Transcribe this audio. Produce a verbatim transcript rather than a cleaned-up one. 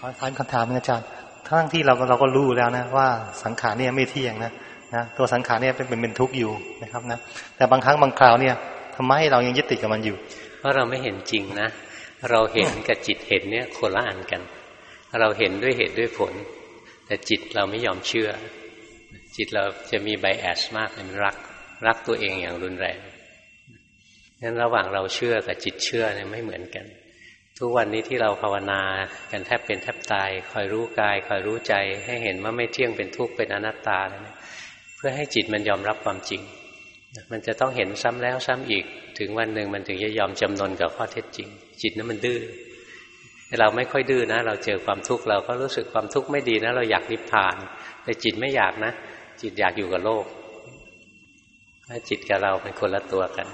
ขอถามคำถามอาจารย์ทั้งที่เราเราก็รู้แล้วนะว่าสังขารเนี่ยไม่เที่ยงนะนะตัวสังขารเนี่ยเป็นเป็นทุกข์อยู่นะครับนะแต่บางครั้งบางคราวเนี่ยทำไมเรายังยึดติดกับมันอยู่เพราะเราไม่เห็นจริงนะเราเห็นกับจิตเห็นเนี่ยคนละอันกันเราเห็นด้วยเหตุด้วยผลแต่จิตเราไม่ยอมเชื่อจิตเราจะมีไบแอสมากมันรักรักตัวเองอย่างรุนแรงงั้นระหว่างเราเชื่อกับจิตเชื่อเนี่ยไม่เหมือนกันทุกวันนี้ที่เราภาวนากันแทบเป็นแทบตายคอยรู้กายคอยรู้ใจให้เห็นว่าไม่เที่ยงเป็นทุกข์เป็นอนัตตาเนี่ยเพื่อให้จิตมันยอมรับความจริงมันจะต้องเห็นซ้ำแล้วซ้ำอีกถึงวันหนึ่งมันถึงจะยอมจำนนกับข้อเท็จจริงจิตนั้นมันดื้อเราไม่ค่อยดื้อนะเราเจอความทุกข์เราก็รู้สึกความทุกข์ไม่ดีนะเราอยากนิพพานแต่จิตไม่อยากนะจิตอยากอยู่กับโลกจิตกับเราเป็นคนละตัวกัน